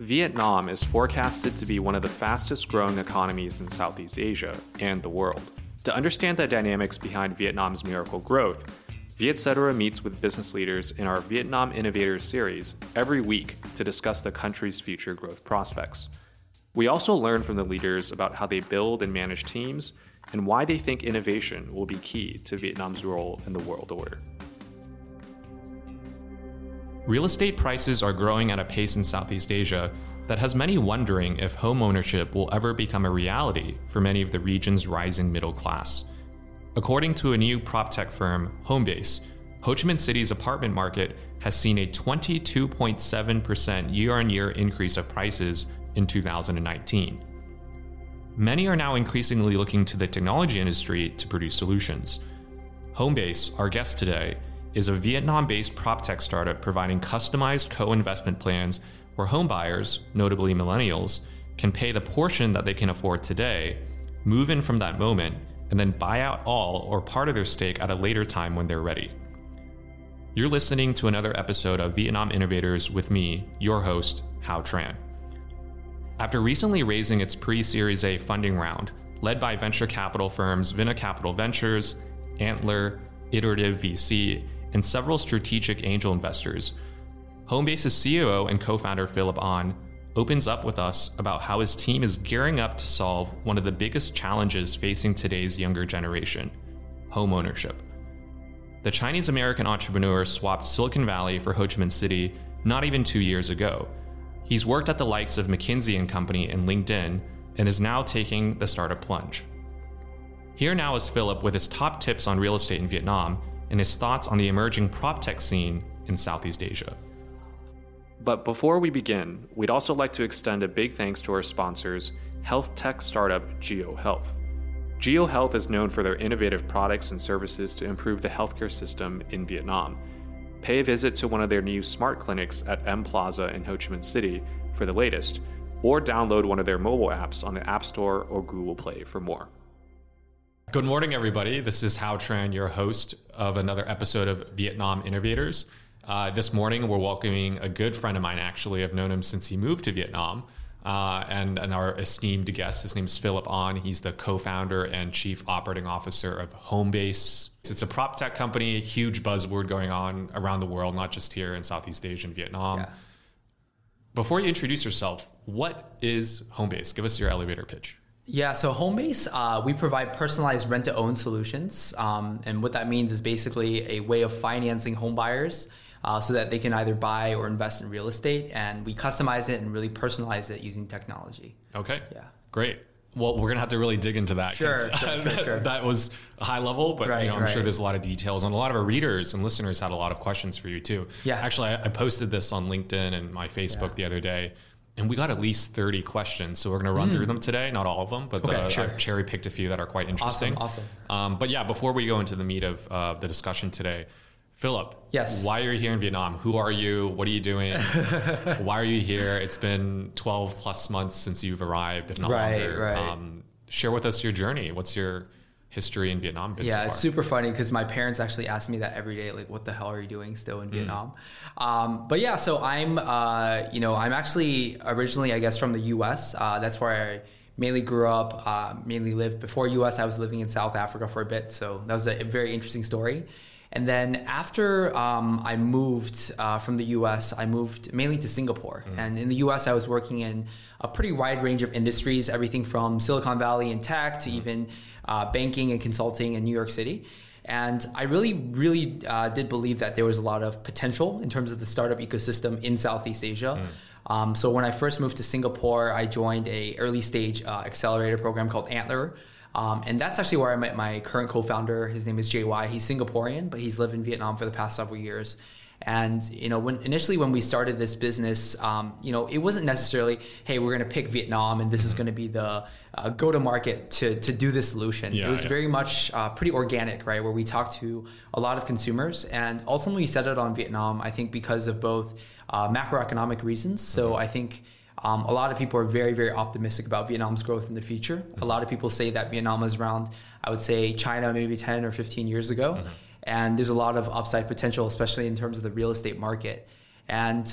Vietnam is forecasted to be one of the fastest growing economies in Southeast Asia and the world. To understand the dynamics behind Vietnam's miracle growth, Vietcetera meets with business leaders in our Vietnam Innovators series every week to discuss the country's future growth prospects. We also learn from the leaders about how they build and manage teams and why they think innovation will be key to Vietnam's role in the world order. Real estate prices are growing at a pace in Southeast Asia that has many wondering if homeownership will ever become a reality for many of the region's rising middle class. According to a new prop tech firm, Homebase, Ho Chi Minh City's apartment market has seen a 22.7% year-on-year increase of prices in 2019. Many are now increasingly looking to the technology industry to produce solutions. Homebase, our guest today, is a Vietnam-based PropTech startup providing customized co-investment plans where home buyers, notably millennials, can pay the portion that they can afford today, move in from that moment, and then buy out all or part of their stake at a later time when they're ready. You're listening to another episode of Vietnam Innovators with me, your host, Hao Tran. After recently raising its pre-Series A funding round, led by venture capital firms Vina Capital Ventures, Antler, Iterative VC, and several strategic angel investors, Homebase's CEO and co-founder Philip Ahn opens up with us about how his team is gearing up to solve one of the biggest challenges facing today's younger generation, homeownership. The Chinese-American entrepreneur swapped Silicon Valley for Ho Chi Minh City not even 2 years ago. He's worked at the likes of McKinsey and Company and LinkedIn and is now taking the startup plunge. Here now is Philip with his top tips on real estate in Vietnam and his thoughts on the emerging prop tech scene in Southeast Asia. But before we begin, we'd also like to extend a big thanks to our sponsors, health tech startup GeoHealth. GeoHealth is known for their innovative products and services to improve the healthcare system in Vietnam. Pay a visit to one of their new smart clinics at M Plaza in Ho Chi Minh City for the latest, or download one of their mobile apps on the App Store or Google Play for more. Good morning, everybody. This is Hao Tran, your host of another episode of Vietnam Innovators. This morning, we're welcoming a good friend of mine, actually. I've known him since he moved to Vietnam. And our esteemed guest, his name is Philip Ahn. He's the co-founder and chief operating officer of Homebase. It's a prop tech company, huge buzzword going on around the world, not just here in Southeast Asia and Vietnam. Yeah. Before you introduce yourself, what is Homebase? Give us your elevator pitch. Yeah, so Homebase, we provide personalized rent-to-own solutions. And what that means is basically a way of financing home buyers so that they can either buy or invest in real estate. And we customize it and really personalize it using technology. Okay, yeah, great. Well, we're going to have to really dig into that. Sure. That was high level, but I'm sure there's a lot of details. And a lot of our readers and listeners had a lot of questions for you, too. Yeah. Actually, I posted this on LinkedIn and my Facebook the other day. And we got at least 30 questions, so we're going to run through them today. Not all of them, but I've cherry-picked a few that are quite interesting. Awesome. But yeah, before we go into the meat of the discussion today, Philip, yes, why are you here in Vietnam? Who are you? What are you doing? Why are you here? It's been 12-plus months since you've arrived, if not longer. Right. Share with us your journey. What's your history in Vietnam? Yeah, it's super funny because my parents actually ask me that every day, like, what the hell are you doing still in Vietnam? But yeah, so I'm actually originally, I guess, from the U.S. That's where I mainly grew up, mainly lived. Before U.S., I was living in South Africa for a bit. So that was a very interesting story. And then after I moved from the U.S., I moved mainly to Singapore. And in the U.S., I was working in a pretty wide range of industries, everything from Silicon Valley and tech to even banking and consulting in New York City. And I really did believe that there was a lot of potential in terms of the startup ecosystem in Southeast Asia. So when I first moved to Singapore, I joined a early stage accelerator program called Antler. And that's actually where I met my current co-founder. His name is JY. He's Singaporean, but he's lived in Vietnam for the past several years. And, when we started this business, it wasn't necessarily, hey, we're going to pick Vietnam and this is going to be the go-to-market to do this solution. Yeah, it was very much pretty organic, right, where we talked to a lot of consumers and ultimately settled on Vietnam, I think, because of both macroeconomic reasons. So I think a lot of people are very, very optimistic about Vietnam's growth in the future. A lot of people say that Vietnam is around, I would say, China maybe 10 or 15 years ago. And there's a lot of upside potential, especially in terms of the real estate market. And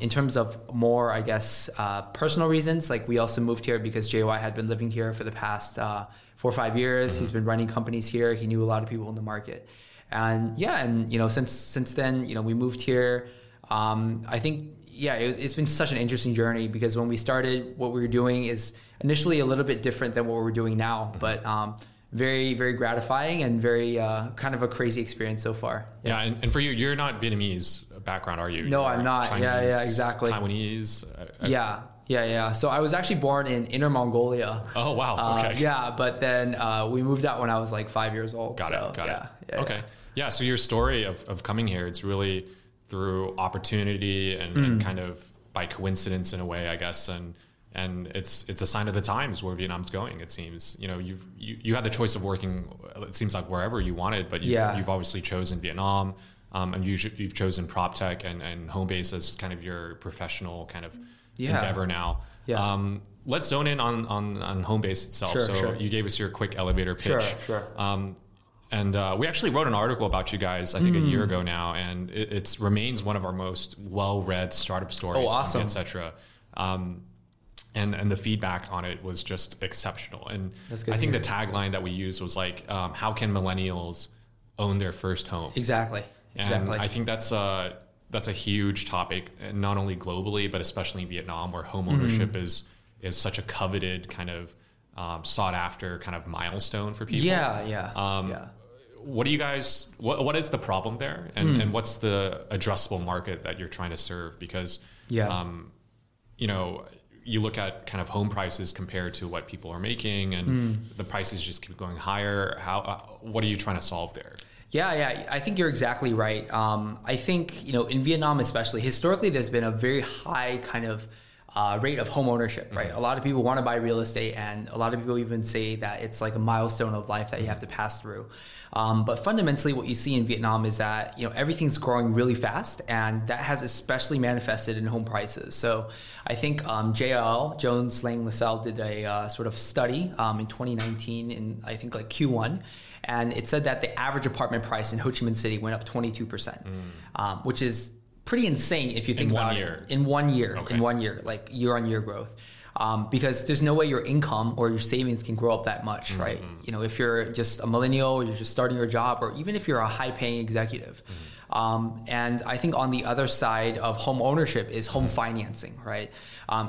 in terms of more, I guess, personal reasons, like we also moved here because JY had been living here for the past 4 or 5 years. Mm-hmm. He's been running companies here. He knew a lot of people in the market. And yeah, and you know, since then, you know, we moved here. I think, yeah, it's been such an interesting journey because when we started, what we were doing is initially a little bit different than what we're doing now, mm-hmm. but very, very gratifying and very kind of a crazy experience so far. Yeah, yeah, and for you, you're not Vietnamese background, are you? No, you're I'm not. Chinese, yeah, exactly. Taiwanese. Yeah. So I was actually born in Inner Mongolia. Oh, wow. Okay. Yeah, but then we moved out when I was like 5 years old. Got it. Yeah, okay. Yeah, so your story of coming here, it's really through opportunity and kind of by coincidence in a way, I guess, and it's a sign of the times where Vietnam's going, it seems. You know, you had the choice of working, it seems like, wherever you wanted, but you've obviously chosen Vietnam, and you've chosen PropTech and Homebase as kind of your professional kind of endeavor now. Yeah. Let's zone in on Homebase itself. Sure. You gave us your quick elevator pitch. Sure. And we actually wrote an article about you guys, I think, a year ago now, and it remains one of our most well-read startup stories. Oh, awesome. Etc. And the feedback on it was just exceptional. And I think the tagline that we used was like, how can millennials own their first home? Exactly. And I think that's a huge topic, not only globally, but especially in Vietnam, where home ownership is such a coveted kind of sought after kind of milestone for people. Yeah. What do you guys, what is the problem there? And what's the addressable market that you're trying to serve? Because, you know, you look at kind of home prices compared to what people are making and the prices just keep going higher. How, what are you trying to solve there? Yeah. I think you're exactly right. I think, you know, in Vietnam, especially historically, there's been a very high kind of rate of home ownership, right? Mm-hmm. A lot of people want to buy real estate, and a lot of people even say that it's like a milestone of life that you have to pass through. But fundamentally, what you see in Vietnam is that, you know, everything's growing really fast, and that has especially manifested in home prices. So I think JL, Jones Lang LaSalle, did a sort of study in 2019 in, I think, like Q1, and it said that the average apartment price in Ho Chi Minh City went up 22%, which is pretty insane if you think about it. In one year, like year-on-year growth. Because there's no way your income or your savings can grow up that much, right? You know, if you're just a millennial, or you're just starting your job, or even if you're a high-paying executive. And I think on the other side of home ownership is home financing, right?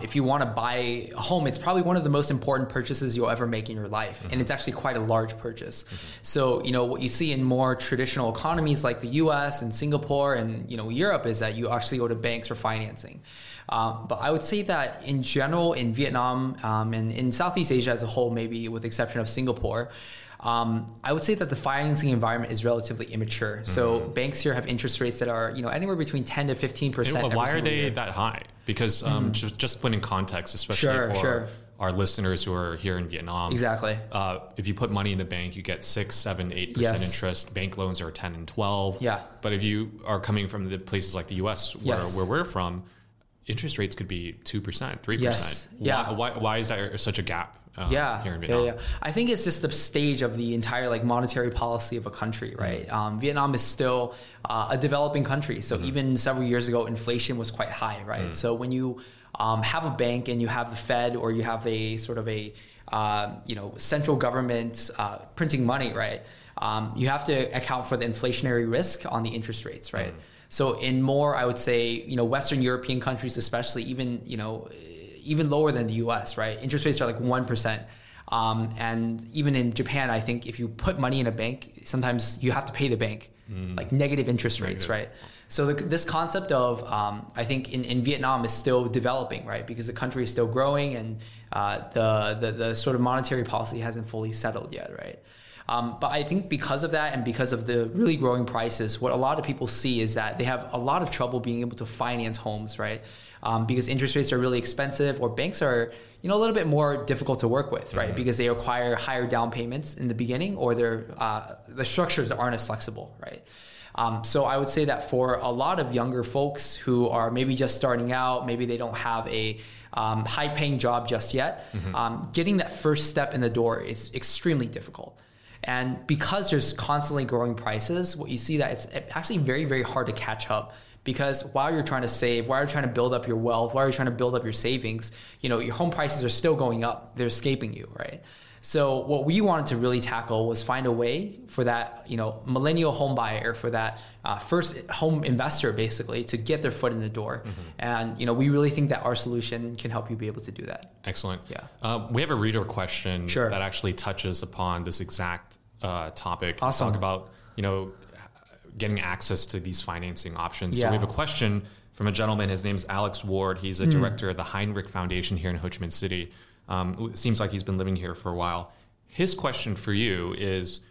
If you want to buy a home, it's probably one of the most important purchases you'll ever make in your life. And it's actually quite a large purchase. So, you know, what you see in more traditional economies like the US and Singapore and, you know, Europe is that you actually go to banks for financing. But I would say that in general, in Vietnam and in Southeast Asia as a whole, maybe with the exception of Singapore, I would say that the financing environment is relatively immature. So banks here have interest rates that are, you know, anywhere between 10 to 15%. Why are they that high? Because just put in context, especially for our listeners who are here in Vietnam. Exactly. If you put money in the bank, you get 6, 7, 8% interest. Bank loans are 10 and 12. Yeah. But if you are coming from the places like the U.S. where we're from, interest rates could be 2%, 3%. Yes. Yeah. Why is there such a gap? Here in Vietnam. I think it's just the stage of the entire like monetary policy of a country, right? Vietnam is still a developing country, so even several years ago, inflation was quite high, right? So when you have a bank and you have the Fed or you have a sort of a central government printing money, right? You have to account for the inflationary risk on the interest rates, right? So in more, I would say, you know, Western European countries, especially even lower than the US, right? Interest rates are like 1%. And even in Japan, I think if you put money in a bank, sometimes you have to pay the bank, like negative interest rates, right? So this concept of, I think in Vietnam is still developing, right? Because the country is still growing and the sort of monetary policy hasn't fully settled yet, right? But I think because of that and because of the really growing prices, what a lot of people see is that they have a lot of trouble being able to finance homes, right? Because interest rates are really expensive, or banks are, you know, a little bit more difficult to work with, right? Because they require higher down payments in the beginning, or the structures aren't as flexible, right? So I would say that for a lot of younger folks who are maybe just starting out, maybe they don't have a high-paying job just yet, getting that first step in the door is extremely difficult. And because there's constantly growing prices, what you see that it's actually very, very hard to catch up Because while you're trying to save, while you're trying to build up your wealth, while you're trying to build up your savings, you know, your home prices are still going up. They're escaping you, right? So what we wanted to really tackle was find a way for that, you know, millennial home buyer, for that first home investor, basically, to get their foot in the door. Mm-hmm. And, you know, we really think that our solution can help you be able to do that. Excellent. Yeah. We have a reader question that actually touches upon this exact topic. Awesome. Talk about, you know, getting access to these financing options. Yeah. So we have a question from a gentleman. His name's Alex Ward. He's a director at the Heinrich Foundation here in Ho Chi Minh City. It seems like he's been living here for a while. His question for you is,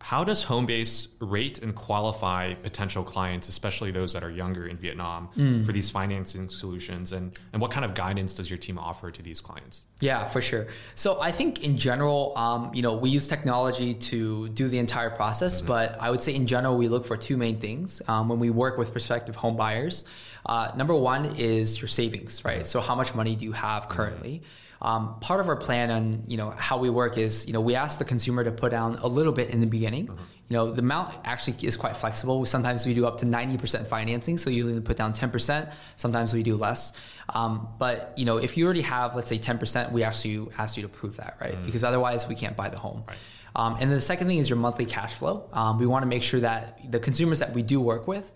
how does Homebase rate and qualify potential clients, especially those that are younger in Vietnam, for these financing solutions? And what kind of guidance does your team offer to these clients? Yeah, for sure. So I think in general, you know, we use technology to do the entire process, but I would say in general, we look for two main things when we work with prospective home buyers. Number one is your savings, right? So how much money do you have currently? Part of our plan on, you know, how we work is, you know, we ask the consumer to put down a little bit in the beginning. You know, the amount actually is quite flexible. Sometimes we do up to 90% financing, so you only put down 10%. Sometimes we do less. But, you know, if you already have, let's say 10%, we actually ask you to prove that, right? Because otherwise we can't buy the home. Right. And then the second thing is your monthly cash flow. We want to make sure that the consumers that we do work with,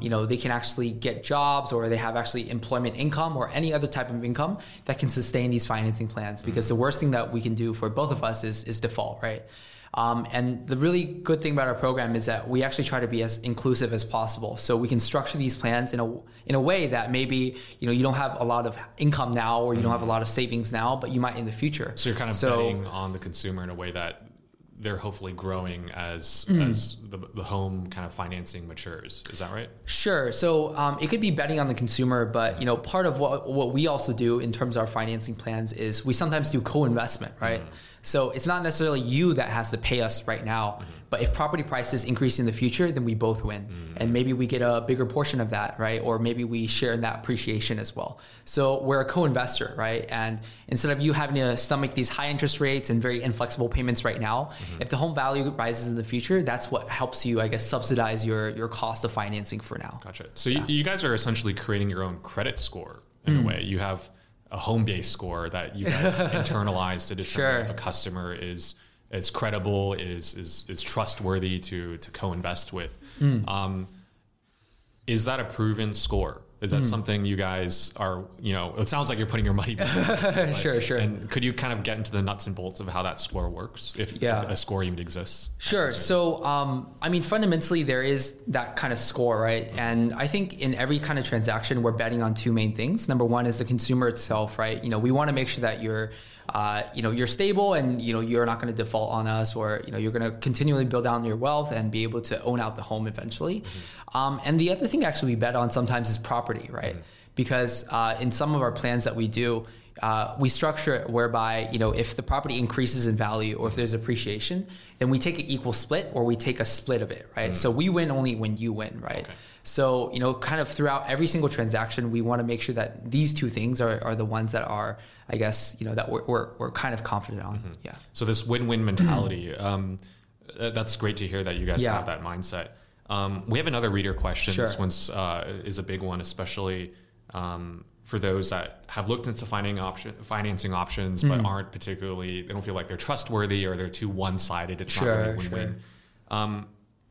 you know, they can actually get jobs, or they have actually employment income or any other type of income that can sustain these financing plans. Because the worst thing that we can do for both of us is default, right? And the really good thing about our program is that we actually try to be as inclusive as possible. So we can structure these plans in a way that maybe, you know, you don't have a lot of income now, or you don't have a lot of savings now, but you might in the future. So you're kind of betting on the consumer in a way that they're hopefully growing as the home kind of financing matures. Is that right? Sure. So it could be betting on the consumer, but you know, part of what we also do in terms of our financing plans is we sometimes do co-investment, right? So it's not necessarily you that has to pay us right now, but if property prices increase in the future, then we both win. And maybe we get a bigger portion of that, right? Or maybe we share in that appreciation as well. So we're a co-investor, right? And instead of you having to stomach these high interest rates and very inflexible payments right now, if the home value rises in the future, that's what helps you, I guess, subsidize your cost of financing for now. Gotcha. So you guys are essentially creating your own credit score in a way. You have a Homebase score that you guys internalize to determine if a customer is credible, is trustworthy to co-invest with. Is that a proven score? Is that something you guys are, you know, it sounds like you're putting your money back. But, sure. And could you kind of get into the nuts and bolts of how that score works, if a score even exists? Sure. So, I mean, fundamentally, there is that kind of score, right? And I think in every kind of transaction, we're betting on two main things. Number one is the consumer itself, right? You know, we want to make sure that you're stable, and, you know, you're not going to default on us, or, you know, you're going to continually build down your wealth and be able to own out the home eventually. And the other thing actually we bet on sometimes is property, right? Because in some of our plans that we do, we structure it whereby, you know, if the property increases in value or if there's appreciation, then we take an equal split, or we take a split of it, right? So we win only when you win, right? Okay. So, you know, kind of throughout every single transaction, we want to make sure that these two things are the ones that are, I guess, you know, that we're kind of confident on. Yeah. So this win-win mentality, that's great to hear that you guys have that mindset. We have another reader question. This one's is a big one, especially for those that have looked into financing options, but aren't particularly, they don't feel like they're trustworthy, or they're too one-sided. It's not really win-win.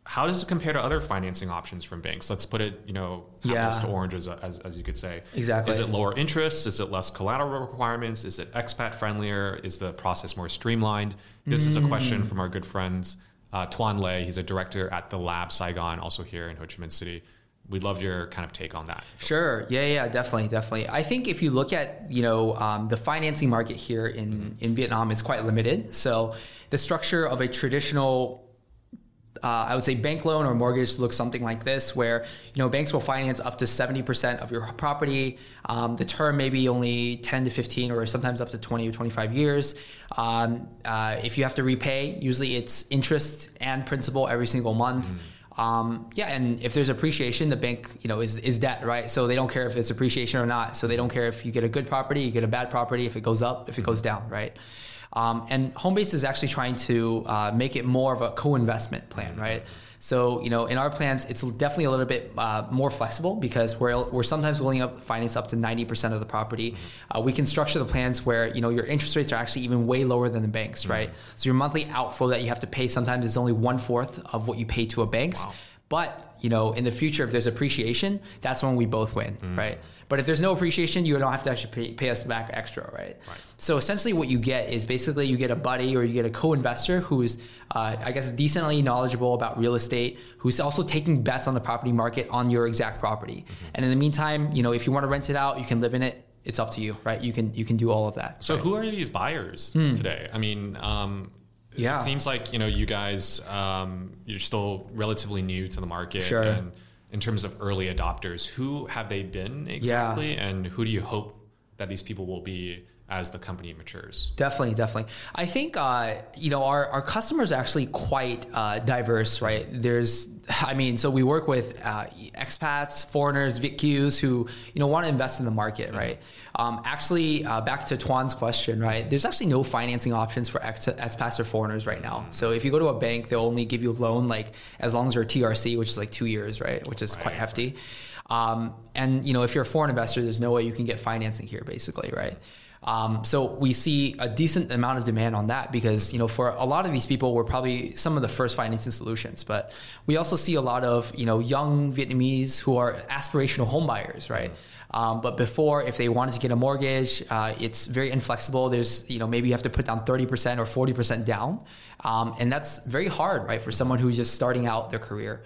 How does it compare to other financing options from banks? Let's put it, you know, apples to oranges, as you could say. Exactly. Is it lower interest? Is it less collateral requirements? Is it expat friendlier? Is the process more streamlined? This is a question from our good friends, Tuan Le. He's a director at The Lab Saigon, also here in Ho Chi Minh City. We'd love your kind of take on that. Sure. Yeah, definitely. I think if you look at, you know, the financing market here in Vietnam is quite limited. So the structure of a traditional, I would say, bank loan or mortgage looks something like this, where, you know, banks will finance up to 70% of your property. The term may be only 10 to 15, or sometimes up to 20 or 25 years. If you have to repay, usually it's interest and principal every single month. And if there's appreciation, the bank, you know, is debt, right? So they don't care if it's appreciation or not. So they don't care if you get a good property, you get a bad property, if it goes up, if it goes down, right? And Homebase is actually trying to make it more of a co-investment plan, right? So, you know, in our plans, it's definitely a little bit more flexible because we're sometimes willing to finance up to 90% of the property. We can structure the plans where, you know, your interest rates are actually even way lower than the banks, right? So your monthly outflow that you have to pay sometimes is only 1/4 of what you pay to a banks. Wow. But, you know, in the future, if there's appreciation, that's when we both win, right? But if there's no appreciation, you don't have to actually pay us back extra, right? So essentially what you get is basically you get a buddy or you get a co-investor who's, I guess, decently knowledgeable about real estate, who's also taking bets on the property market on your exact property. And in the meantime, you know, if you want to rent it out, you can live in it. It's up to you, right? You can do all of that. So who are these buyers today? I mean... Yeah. It seems like, you know, you guys, you're still relatively new to the market. Sure. And in terms of early adopters, who have they been exactly? Yeah. And who do you hope that these people will be as the company matures? Definitely. I think, you know, our customers are actually quite diverse, right? So we work with expats, foreigners, VITQs who, you know, want to invest in the market, right? Back to Tuan's question, right? There's actually no financing options for expats or foreigners right now. So if you go to a bank, they'll only give you a loan, like, as long as you're a TRC, which is like 2 years, right? Which is quite hefty. And, you know, if you're a foreign investor, there's no way you can get financing here, basically, right? So we see a decent amount of demand on that because, you know, for a lot of these people, we're probably some of the first financing solutions. But we also see a lot of, you know, young Vietnamese who are aspirational home buyers, right? But before, if they wanted to get a mortgage, it's very inflexible. There's, you know, maybe you have to put down 30% or 40% down. And that's very hard, right, for someone who's just starting out their career.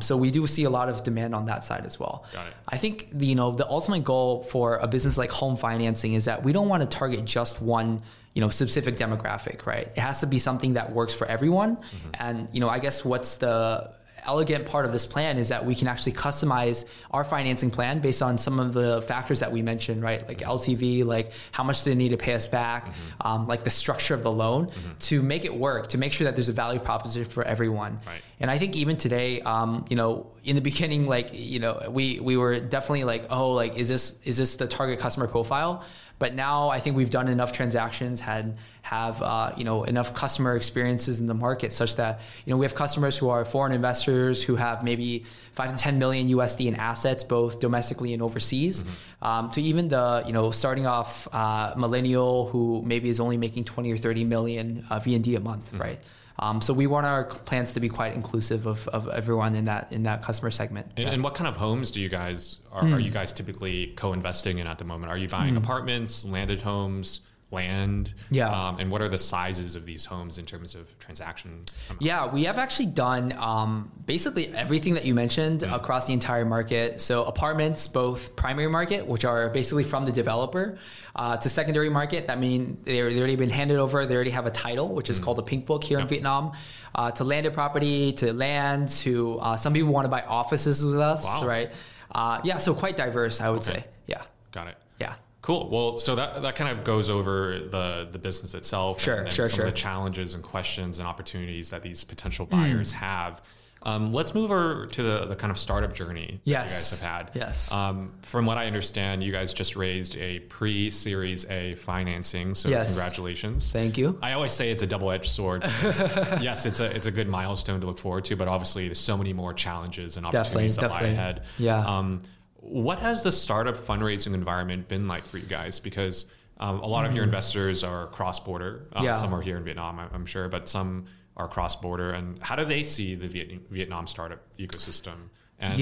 So we do see a lot of demand on that side as well. Got it. I think, you know, the ultimate goal for a business like home financing is that we don't want to target just one, you know, specific demographic, right? It has to be something that works for everyone. And, you know, I guess what's the elegant part of this plan is that we can actually customize our financing plan based on some of the factors that we mentioned, right? Like LTV, like how much do they need to pay us back, like the structure of the loan to make it work, to make sure that there's a value proposition for everyone. Right. And I think even today, you know, in the beginning, like, you know, we were definitely like, oh, like, is this the target customer profile? But now I think we've done enough transactions, you know, enough customer experiences in the market such that, you know, we have customers who are foreign investors who have maybe 5 to 10 million USD in assets, both domestically and overseas, to even the, you know, starting off millennial who maybe is only making 20 or 30 million VND a month, right? So we want our plans to be quite inclusive of everyone in that customer segment. And what kind of homes do you guys are you guys typically co-investing in at the moment? Are you buying apartments, landed homes, land? Yeah. And what are the sizes of these homes in terms of transaction amount? Yeah, we have actually done basically everything that you mentioned across the entire market. So apartments, both primary market, which are basically from the developer, to secondary market. That means they've already been handed over. They already have a title, which is called the pink book here in Vietnam, to landed property, to land, to some people want to buy offices with us, right? So quite diverse, I would say. Yeah. Got it. Yeah. Cool. Well, so that kind of goes over the business itself, and some of the challenges and questions and opportunities that these potential buyers have. Let's move over to the kind of startup journey that you guys have had. Yes. From what I understand, you guys just raised a pre-Series A financing, so congratulations. Thank you. I always say it's a double-edged sword. Yes, it's a good milestone to look forward to, but obviously there's so many more challenges and opportunities that lie ahead. Yeah. What has the startup fundraising environment been like for you guys? Because a lot of your investors are cross-border. Some are here in Vietnam, I'm sure, but some are cross-border. And how do they see the Vietnam startup ecosystem? And,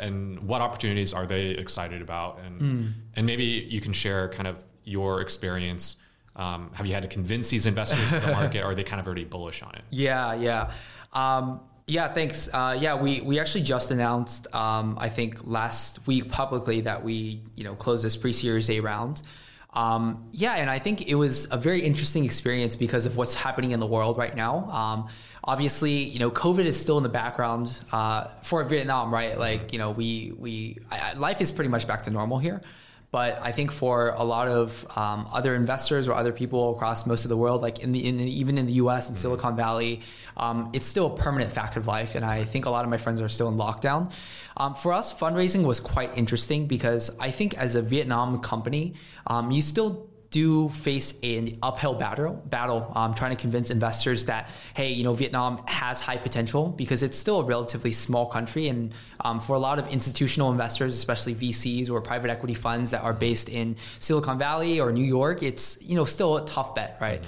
and what opportunities are they excited about? And and maybe you can share kind of your experience. Have you had to convince these investors in the market? Or are they kind of already bullish on it? Yeah. Thanks. We actually just announced, I think last week publicly that we, you know, closed this pre-Series A round. And I think it was a very interesting experience because of what's happening in the world right now. Obviously, you know, COVID is still in the background for Vietnam, right? Like, you know, life is pretty much back to normal here. But I think for a lot of other investors or other people across most of the world, like even in the U.S. and Silicon Valley, it's still a permanent fact of life. And I think a lot of my friends are still in lockdown. For us, fundraising was quite interesting because I think as a Vietnam company, you still do face an uphill battle trying to convince investors that, hey, you know, Vietnam has high potential because it's still a relatively small country. And for a lot of institutional investors, especially VCs or private equity funds that are based in Silicon Valley or New York, it's, you know, still a tough bet, right?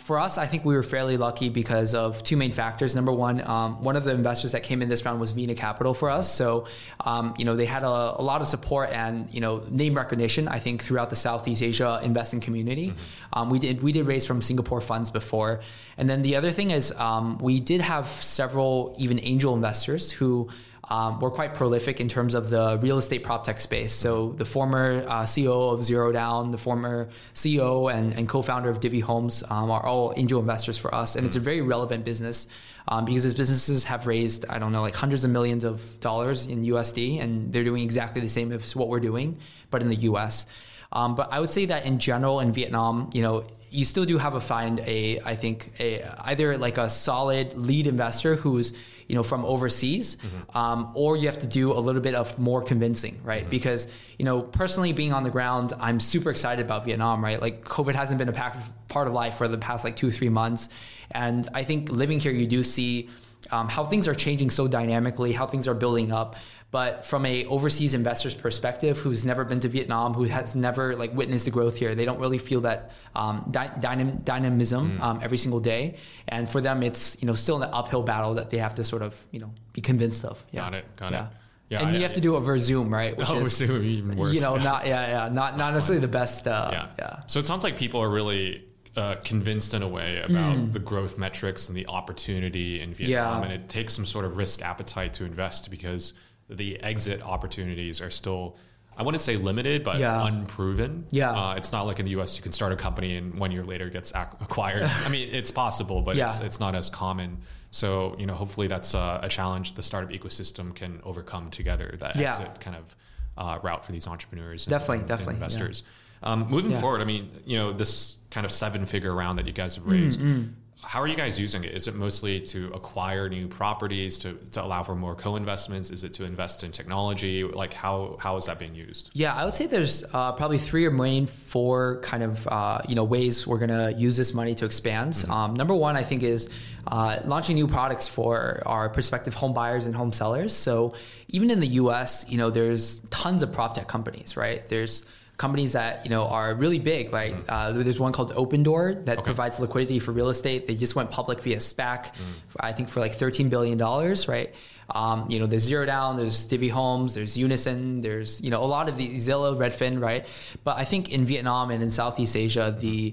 For us, I think we were fairly lucky because of two main factors. Number one, one of the investors that came in this round was Vina Capital for us. So, you know, they had a lot of support and, you know, name recognition, I think, throughout the Southeast Asia investing community. Mm-hmm. We did raise from Singapore funds before. And then the other thing is we did have several even angel investors who were quite prolific in terms of the real estate prop tech space. So the former CEO of Zero Down, the former CEO and co-founder of Divi Homes are all angel investors for us. And it's a very relevant business because these businesses have raised, I don't know, like hundreds of millions of dollars in USD, and they're doing exactly the same as what we're doing, but in the US. But I would say that in general in Vietnam, you know, you still do have either like a solid lead investor who's, you know, from overseas, mm-hmm. Or you have to do a little bit of more convincing, right? Mm-hmm. Because, you know, personally being on the ground, I'm super excited about Vietnam, right? Like COVID hasn't been a part of life for the past like 2 or 3 months. And I think living here, you do see how things are changing so dynamically, how things are building up. But from a overseas investor's perspective, who's never been to Vietnam, who has never like witnessed the growth here, they don't really feel that dynamism every single day. And for them, it's, you know, still an uphill battle that they have to sort of, you know, be convinced of. Yeah. Got it. Yeah, and you have to do it over Zoom, right? Which over Zoom, even worse. You know, not necessarily the best. So it sounds like people are really convinced in a way about the growth metrics and the opportunity in Vietnam, and it takes some sort of risk appetite to invest because the exit opportunities are still, I wouldn't say limited, but unproven. Yeah. It's not like in the US, you can start a company and 1 year later it gets acquired. I mean, it's possible, but it's not as common. So, you know, hopefully that's a challenge the startup ecosystem can overcome together, that exit kind of route for these entrepreneurs and, definitely. And investors. Yeah. Moving forward, I mean, you know, this kind of 7-figure round that you guys have raised, how are you guys using it? Is it mostly to acquire new properties, to allow for more co-investments? Is it to invest in technology? Like how is that being used? Yeah, I would say there's probably four kind of, ways we're going to use this money to expand. Mm-hmm. Number one, I think is launching new products for our prospective home buyers and home sellers. So even in the US, you know, there's tons of prop tech companies, right? There's companies that, you know, are really big, like there's one called Opendoor that provides liquidity for real estate. They just went public via SPAC, I think for like $13 billion, right? You know, there's Zero Down, there's Divi Homes, there's Unison, there's, you know, a lot of these Zillow, Redfin, right? But I think in Vietnam and in Southeast Asia, the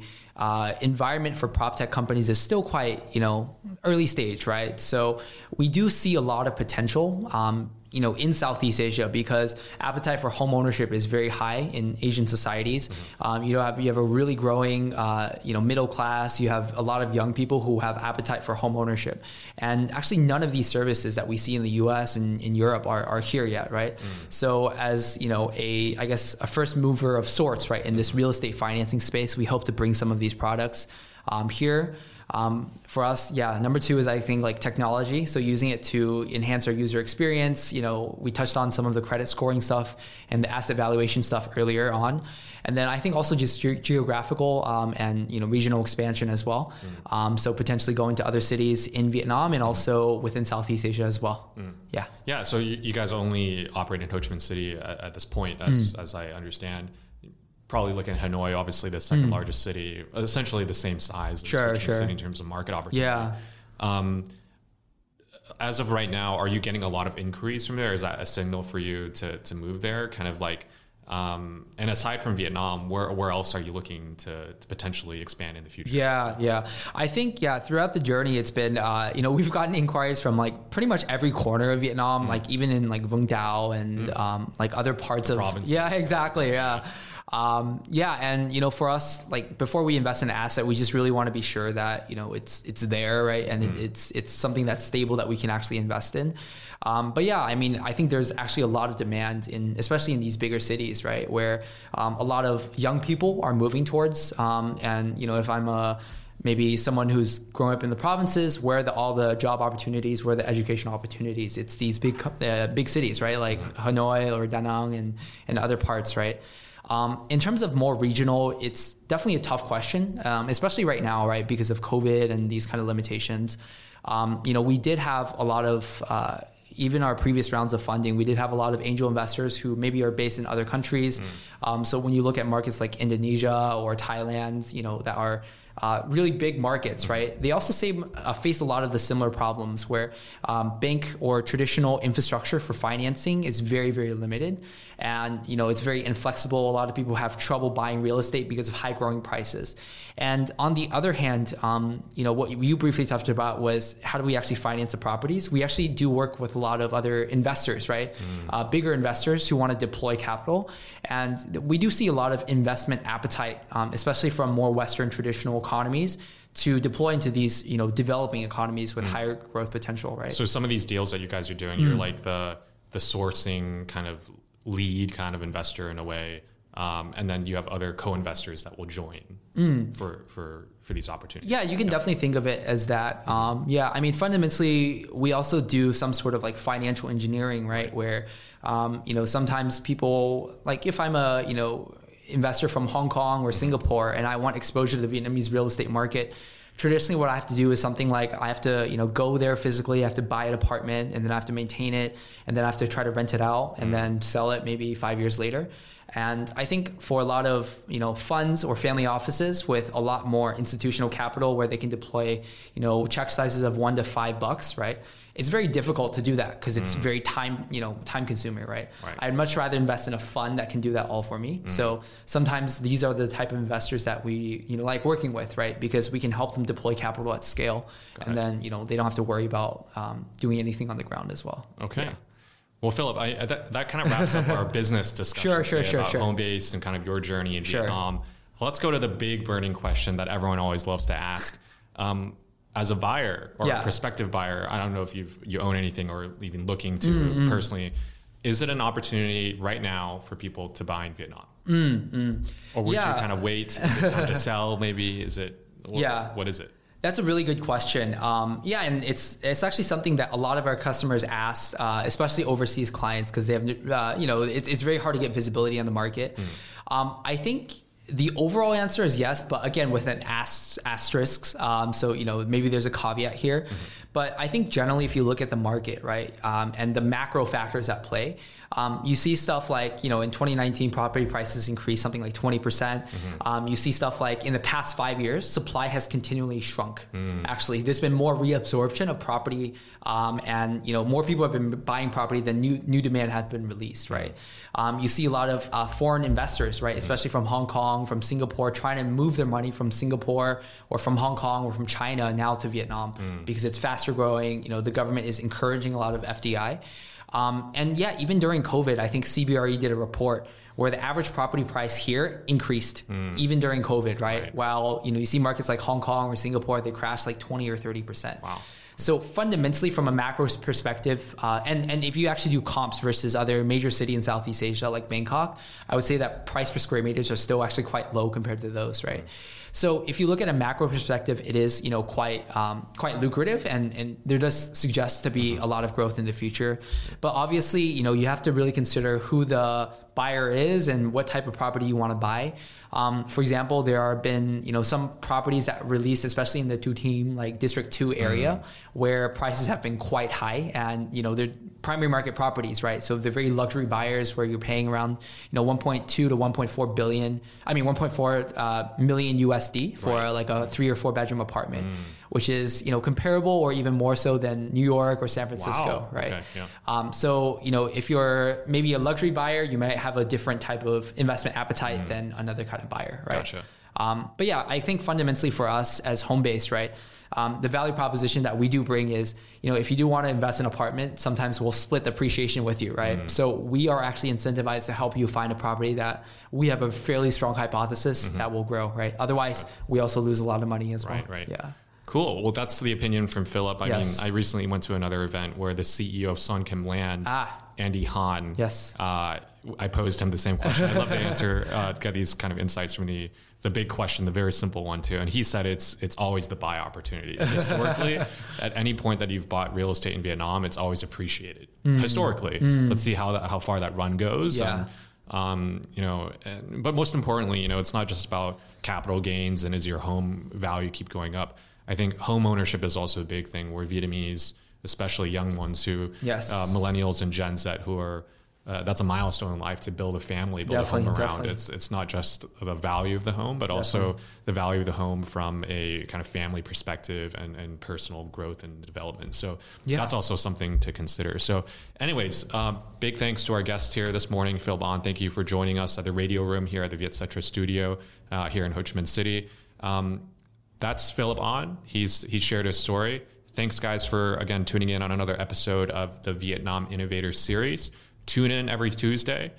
environment for prop tech companies is still quite, you know, early stage, right? So we do see a lot of potential, you know, in Southeast Asia, because appetite for home ownership is very high in Asian societies. Mm-hmm. You have a really growing, middle class. You have a lot of young people who have appetite for home ownership, and actually none of these services that we see in the U.S. and in Europe are here yet, right? Mm-hmm. So as you know, I guess a first mover of sorts, right, in this real estate financing space, we hope to bring some of these products here. For us, number two is I think like technology. So using it to enhance our user experience. You know, we touched on some of the credit scoring stuff and the asset valuation stuff earlier on. And then I think also just geographical and, you know, regional expansion as well. Mm. So potentially going to other cities in Vietnam and also within Southeast Asia as well. Mm. Yeah. Yeah. So you guys only operate in Ho Chi Minh City at this point, as I understand. Probably looking at Hanoi, obviously the second largest city, essentially the same size as City in terms of market opportunity. Yeah. As of right now, are you getting a lot of inquiries from there? Is that a signal for you to move there? Kind of like, and aside from Vietnam, where else are you looking to potentially expand in the future? Yeah. I think, throughout the journey, it's been, we've gotten inquiries from like pretty much every corner of Vietnam, like even in like Vung Tau and like other parts of provinces. Yeah, exactly. Yeah. And, you know, for us, like before we invest in an asset, we just really want to be sure that, you know, it's there, right? And it's something that's stable that we can actually invest in. I mean, I think there's actually a lot of demand especially in these bigger cities, right? Where a lot of young people are moving towards, and, you know, if I'm a maybe someone who's grown up in the provinces, where are all the job opportunities, where are the educational opportunities? It's these big cities, right? Like Hanoi or Da Nang and other parts, right? In terms of more regional, it's definitely a tough question, especially right now, right? Because of COVID and these kind of limitations. We did have a lot of, even our previous rounds of funding, we did have a lot of angel investors who maybe are based in other countries. So when you look at markets like Indonesia or Thailand, that are really big markets, right? They also face a lot of the similar problems where bank or traditional infrastructure for financing is very, very limited. And, it's very inflexible. A lot of people have trouble buying real estate because of high growing prices. And on the other hand, what you briefly touched about was how do we actually finance the properties? We actually do work with a lot of other investors, right? Bigger investors who want to deploy capital. And we do see a lot of investment appetite, especially from more Western traditional economies to deploy into these, developing economies with higher growth potential, right? So some of these deals that you guys are doing, you're like the sourcing kind of lead kind of investor in a way, and then you have other co-investors that will join for these opportunities. Yeah, you can definitely think of it as that. Fundamentally, we also do some sort of like financial engineering, right? Where, sometimes people, like if I'm a, investor from Hong Kong or Singapore and I want exposure to the Vietnamese real estate market, traditionally what I have to do is something like I have to, go there physically, I have to buy an apartment and then I have to maintain it and then I have to try to rent it out and then sell it maybe 5 years later. And I think for a lot of, funds or family offices with a lot more institutional capital where they can deploy, check sizes of $1 to $5, right? It's very difficult to do that because it's very time consuming, right? I'd much rather invest in a fund that can do that all for me. So sometimes these are the type of investors that we, like working with, right? Because we can help them deploy capital at scale. Then, they don't have to worry about doing anything on the ground as well. Okay. Yeah. Well, Philip, that kind of wraps up our business discussion about Homebase and kind of your journey in Vietnam. Well, let's go to the big burning question that everyone always loves to ask. As a buyer or a prospective buyer, I don't know if you own anything or even looking to personally, is it an opportunity right now for people to buy in Vietnam? Or would you kind of wait? Is it time to sell maybe? Is it? What is it? That's a really good question. And it's actually something that a lot of our customers ask, especially overseas clients, because they have, it's very hard to get visibility on the market. I think the overall answer is yes, but again, with an asterisk. So, maybe there's a caveat here. But I think generally, if you look at the market, right, and the macro factors at play, you see stuff like, in 2019, property prices increased something like 20%. You see stuff like in the past 5 years, supply has continually shrunk. Actually, there's been more reabsorption of property, and more people have been buying property than new demand has been released, right? You see a lot of foreign investors, right, especially from Hong Kong, from Singapore, trying to move their money from Singapore or from Hong Kong or from China now to Vietnam because it's faster growing. The government is encouraging a lot of FDI. Even during COVID, I think CBRE did a report where the average property price here increased even during COVID, right? While, you see markets like Hong Kong or Singapore, they crashed like 20 or 30%. Wow. So fundamentally, from a macro perspective, and if you actually do comps versus other major city in Southeast Asia like Bangkok, I would say that price per square meters are still actually quite low compared to those, right? So if you look at a macro perspective, it is quite lucrative, and there does suggest to be a lot of growth in the future. But obviously, you have to really consider who the buyer is and what type of property you want to buy. For example, there have been some properties that released, especially in the District 2 area, where prices have been quite high, and they're primary market properties, right? So they're very luxury buyers where you're paying around 1.2 to 1.4 billion. I mean 1.4 million USD for like a 3 or 4 bedroom apartment, which is comparable or even more so than New York or San Francisco, right? Okay. Yeah. So if you're maybe a luxury buyer, you might have a different type of investment appetite than another kind of buyer, right? Gotcha. I think fundamentally for us as Homebase, right, the value proposition that we do bring is, if you do want to invest in an apartment, sometimes we'll split the appreciation with you, right? So we are actually incentivized to help you find a property that we have a fairly strong hypothesis that will grow, right? Otherwise, we also lose a lot of money as well. Right. Yeah. Cool. Well, that's the opinion from Philip. I mean, I recently went to another event where the CEO of Son Kim Land Andy Han. Yes. I posed him the same question. I'd love to answer, get these kind of insights from the big question, the very simple one too. And he said it's always the buy opportunity. And historically, at any point that you've bought real estate in Vietnam, it's always appreciated. Historically. Let's see how far that run goes. Yeah. But most importantly, it's not just about capital gains and is your home value keep going up. I think home ownership is also a big thing where Vietnamese, especially young ones who, millennials and Gen Z who are, that's a milestone in life to build a family, build definitely, a home around. Definitely. It's not just the value of the home, but also the value of the home from a kind of family perspective and personal growth and development. So that's also something to consider. So anyways, big thanks to our guest here this morning, Philip Ahn. Thank you for joining us at the radio room here at the Vietcetera studio here in Ho Chi Minh City. That's Philip Ahn. He shared his story. Thanks, guys, for, again, tuning in on another episode of the Vietnam Innovator Series. Tune in every Tuesday.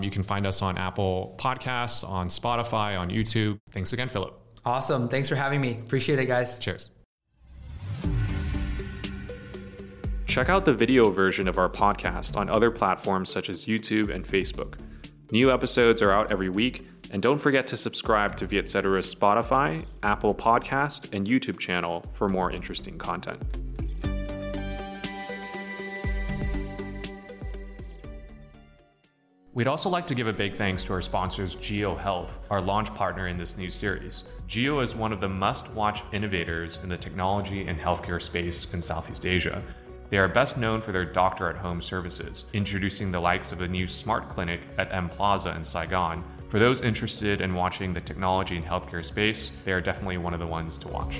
You can find us on Apple Podcasts, on Spotify, on YouTube. Thanks again, Philip. Awesome. Thanks for having me. Appreciate it, guys. Cheers. Check out the video version of our podcast on other platforms such as YouTube and Facebook. New episodes are out every week. And don't forget to subscribe to Vietcetera's Spotify, Apple Podcast, and YouTube channel for more interesting content. We'd also like to give a big thanks to our sponsors, GeoHealth, our launch partner in this new series. Geo is one of the must-watch innovators in the technology and healthcare space in Southeast Asia. They are best known for their doctor-at-home services, introducing the likes of the new smart clinic at M Plaza in Saigon. For those interested in watching the technology and healthcare space, they are definitely one of the ones to watch.